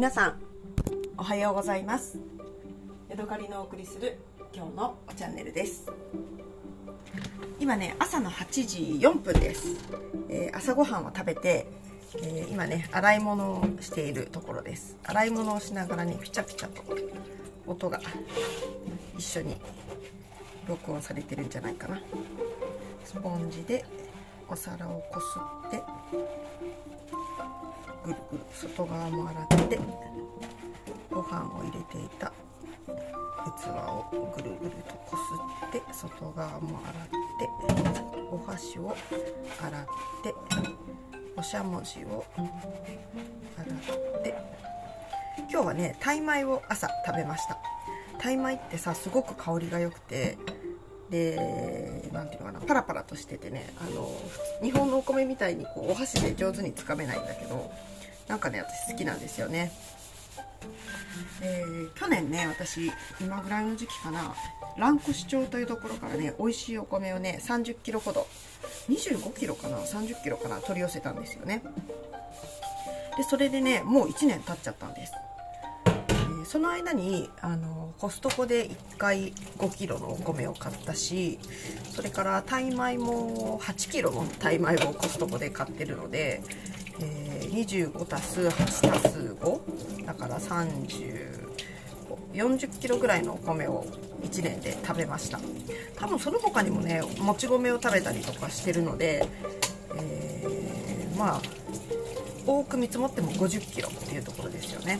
皆さんおはようございます。ヤドカリのお送りする今日のチャンネルです。今ね朝の8時4分です、朝ごはんを食べて、今ね洗い物をしているところです。洗い物をしながらねピチャピチャと音が一緒に録音されてるんじゃないかな。スポンジでお皿をこすってぐるぐる外側も洗ってご飯を入れていた器をぐるぐるとこすって外側も洗ってお箸を洗っておしゃもじを洗って、今日はねタイ米を朝食べました。タイ米ってさすごく香りが良くて、でなんていうのかな、パラパラとしててね、日本のお米みたいにこうお箸で上手につかめないんだけど、なんかね私好きなんですよね。去年ね私今ぐらいの時期かな、蘭越町というところからね美味しいお米をね30キロほど25キロかな30キロかな取り寄せたんですよね。でそれでねもう1年経っちゃったんです。その間にコストコで1回5キロのお米を買ったし、それからタイ米も8キロのタイ米をコストコで買ってるので、25+8+5 だから40キロぐらいのお米を1年で食べました。多分その他にもねもち米を食べたりとかしてるので、まあ多く見積もっても50キロっていうところですよね。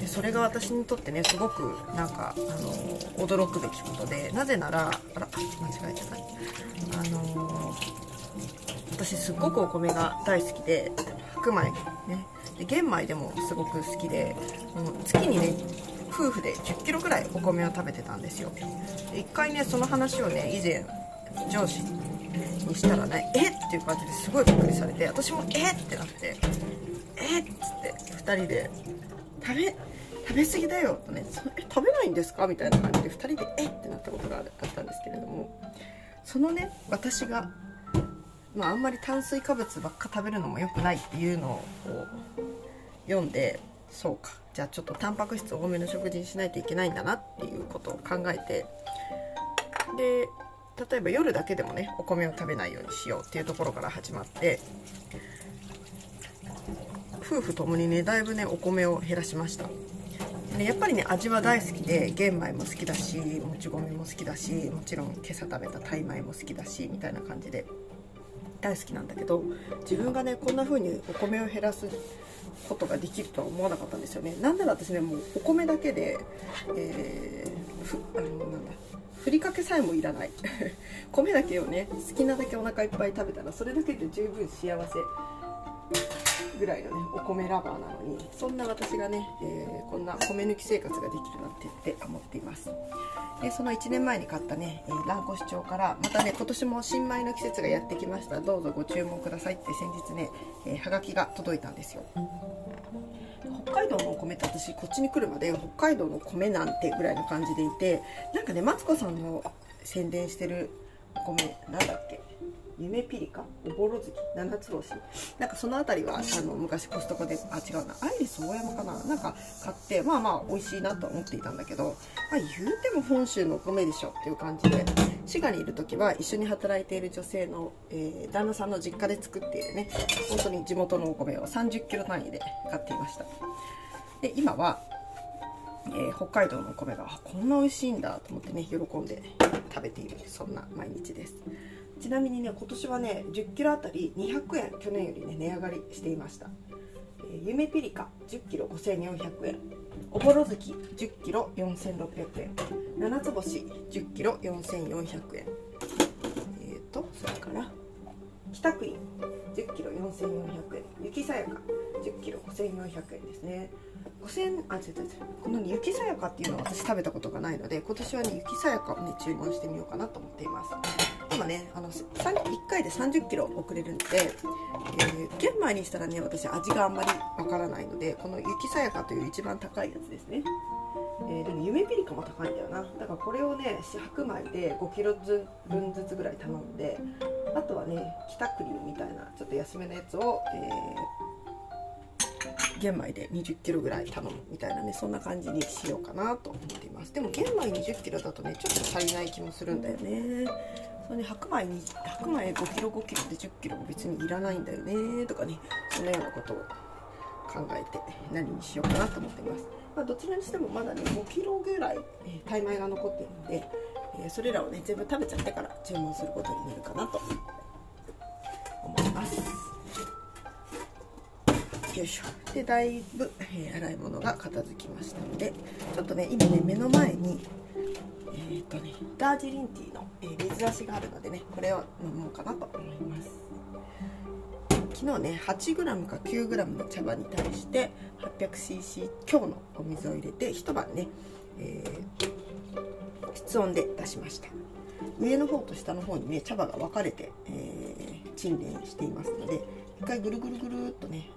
でそれが私にとってねすごくなんか驚くべきことで、なぜなら私すっごくお米が大好きで、白米ねで玄米でもすごく好きで、月にね夫婦で10キロぐらいお米を食べてたんですよ。で一回ねその話をね以前上司にしたらねえっていう感じですごいびっくりされて、私もえってなってっつって2人で食べ過ぎだよとね、食べないんですかみたいな感じで2人でってなったことがあったんですけれども、そのね私が、あんまり炭水化物ばっか食べるのも良くないっていうのを読んで、そうかじゃあちょっとタンパク質多めの食事にしないといけないんだなっていうことを考えて、で例えば夜だけでもねお米を食べないようにしようっていうところから始まって、夫婦ともにねだいぶねお米を減らしました。でやっぱりね味は大好きで玄米も好きだしもち米も好きだし、もちろん今朝食べたタイ米も好きだしみたいな感じで大好きなんだけど、自分がねこんな風にお米を減らすことができるとは思わなかったんですよね。なんなら私ねもうお米だけで、ふりかけさえもいらない米だけをね好きなだけお腹いっぱい食べたらそれだけで十分幸せぐらいのねお米ラバーなのに、そんな私がね、こんな米抜き生活ができるなんて言って思っています。でその1年前に買ったね蘭越町からまたね今年も新米の季節がやってきました、どうぞご注文くださいって先日ね、はがきが届いたんですよ。北海道のお米って私こっちに来るまで北海道の米なんてぐらいの感じでいて、なんかねマツコさんの宣伝してるお米なんだっけ、夢ピリカ、おぼろ月、七つ星、なんかそのあたりは昔コストコで違うなアイリス大山かななんか買って美味しいなと思っていたんだけど、言うても本州のお米でしょっていう感じで、滋賀にいる時は一緒に働いている女性の、旦那さんの実家で作っているね本当に地元のお米を30キロ単位で買っていました。で今は、北海道のお米がこんな美味しいんだと思ってね喜んで食べているそんな毎日です。ちなみにね今年はね10キロあたり200円去年よりね値上がりしていました。夢ピリカ10キロ5400円、おぼろ月10キロ4600円、七つ星10キロ4400円、それから北国10キロ4400円、雪さやか10キロ5400円ですね。この雪さやかっていうのは私食べたことがないので今年はね雪さやかをね注文してみようかなと思っています。今ね1回で30キロ遅れるので、玄米にしたらね私味があんまりわからないのでこの雪さやかという一番高いやつですね。でも夢ピリカも高いんだよな。だからこれをね白米で5キロ分ずつぐらい頼んで、あとはね北クリームみたいなちょっと安めのやつを玄米で20キロぐらい頼むみたいなね、そんな感じにしようかなと思っています。でも玄米20キロだとねちょっと足りない気もするんだよね。それね、白米5キロ5キロで10キロも別にいらないんだよねとかね、そのようなことを考えて何にしようかなと思っています。まあ、どちらにしてもまだね5キロぐらい大米が残っているので、それらをね全部食べちゃってから注文することになるかなと思います。よいしょ。で、だいぶ、洗い物が片付きましたので、ちょっとね今ね目の前にダージリンティーの、水出しがあるのでね、これを飲もうかなと思います。昨日ね 8g か 9g の茶葉に対して 800cc 強のお水を入れて一晩ね、室温で出しました。上の方と下の方にね茶葉が分かれて、沈殿していますので、一回ぐるぐるぐるっとね、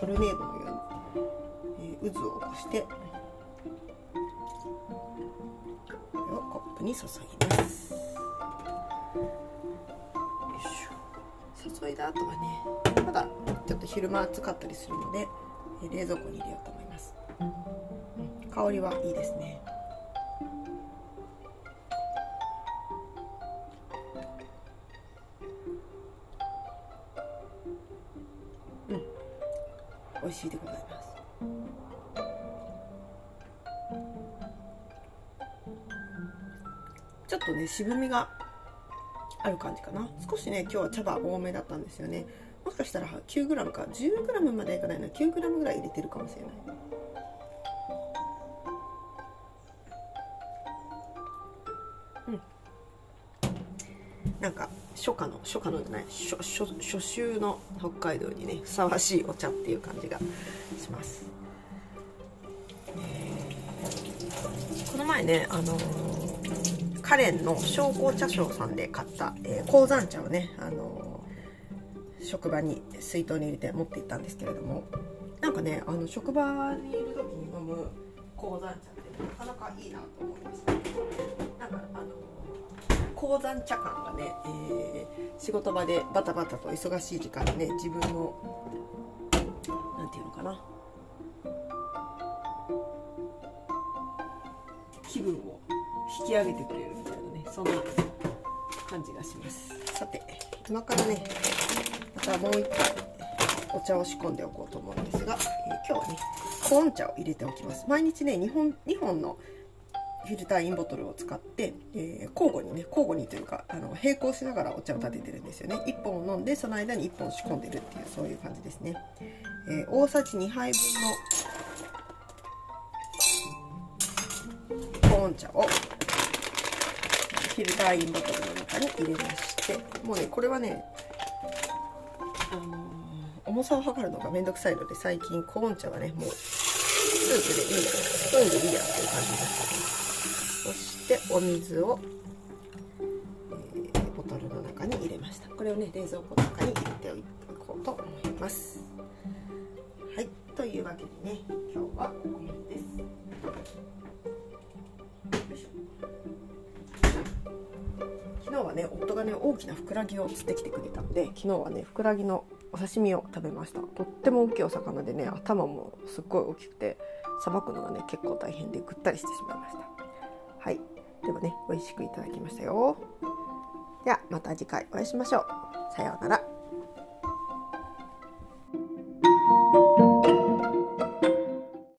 トルネードのように、渦を起こしてこれをコップに注ぎます。よいしょ。注いだ後はねまだちょっと昼間暑かったりするので、冷蔵庫に入れようと思います。香りはいいですね。美味しいでございます。ちょっとね渋みがある感じかな。少しね今日は茶葉多めだったんですよね。もしかしたら 9g か 10g までいかないな、 9g ぐらい入れてるかもしれない。なんか初夏のじゃない、初秋の北海道にねふさわしいお茶っていう感じがします。この前ねカレンの商工茶商さんで買った、鉱山茶をね、職場に水筒に入れて持って行ったんですけれども、なんかね職場にいる時に飲む鉱山茶ってなかなかいいなと思いました。なんか鉱山茶感がね、仕事場でバタバタと忙しい時間にね自分のなんていうのかな気分を引き上げてくれるみたいなね、そんな感じがします。さて今からねまたもう一回お茶を仕込んでおこうと思うんですが、今日はねコーン茶を入れておきます。毎日ね2本のフィルターインボトルを使って、交互にというか並行しながらお茶を立ててるんですよね。1本を飲んでその間に1本仕込んでるっていう、そういう感じですね。大さじ2杯分のコーン茶をフィルターインボトルの中に入れまして、もうねこれはね重さを測るのがめんどくさいので、最近コーン茶はねもうスプーンでいいやっていう感じです。そしてお水を、ボトルの中に入れました。これをね冷蔵庫の中に入れておこうと思います。はい、というわけでね今日はここまでです。昨日はね夫がね大きなふくらぎを釣ってきてくれたので、昨日はねふくらぎのお刺身を食べました。とっても大きいお魚でね、頭もすっごい大きくてさばくのがね結構大変でぐったりしてしまいました。はい、でもね美味しくいただきましたよ。ではまた次回お会いしましょう。さようなら。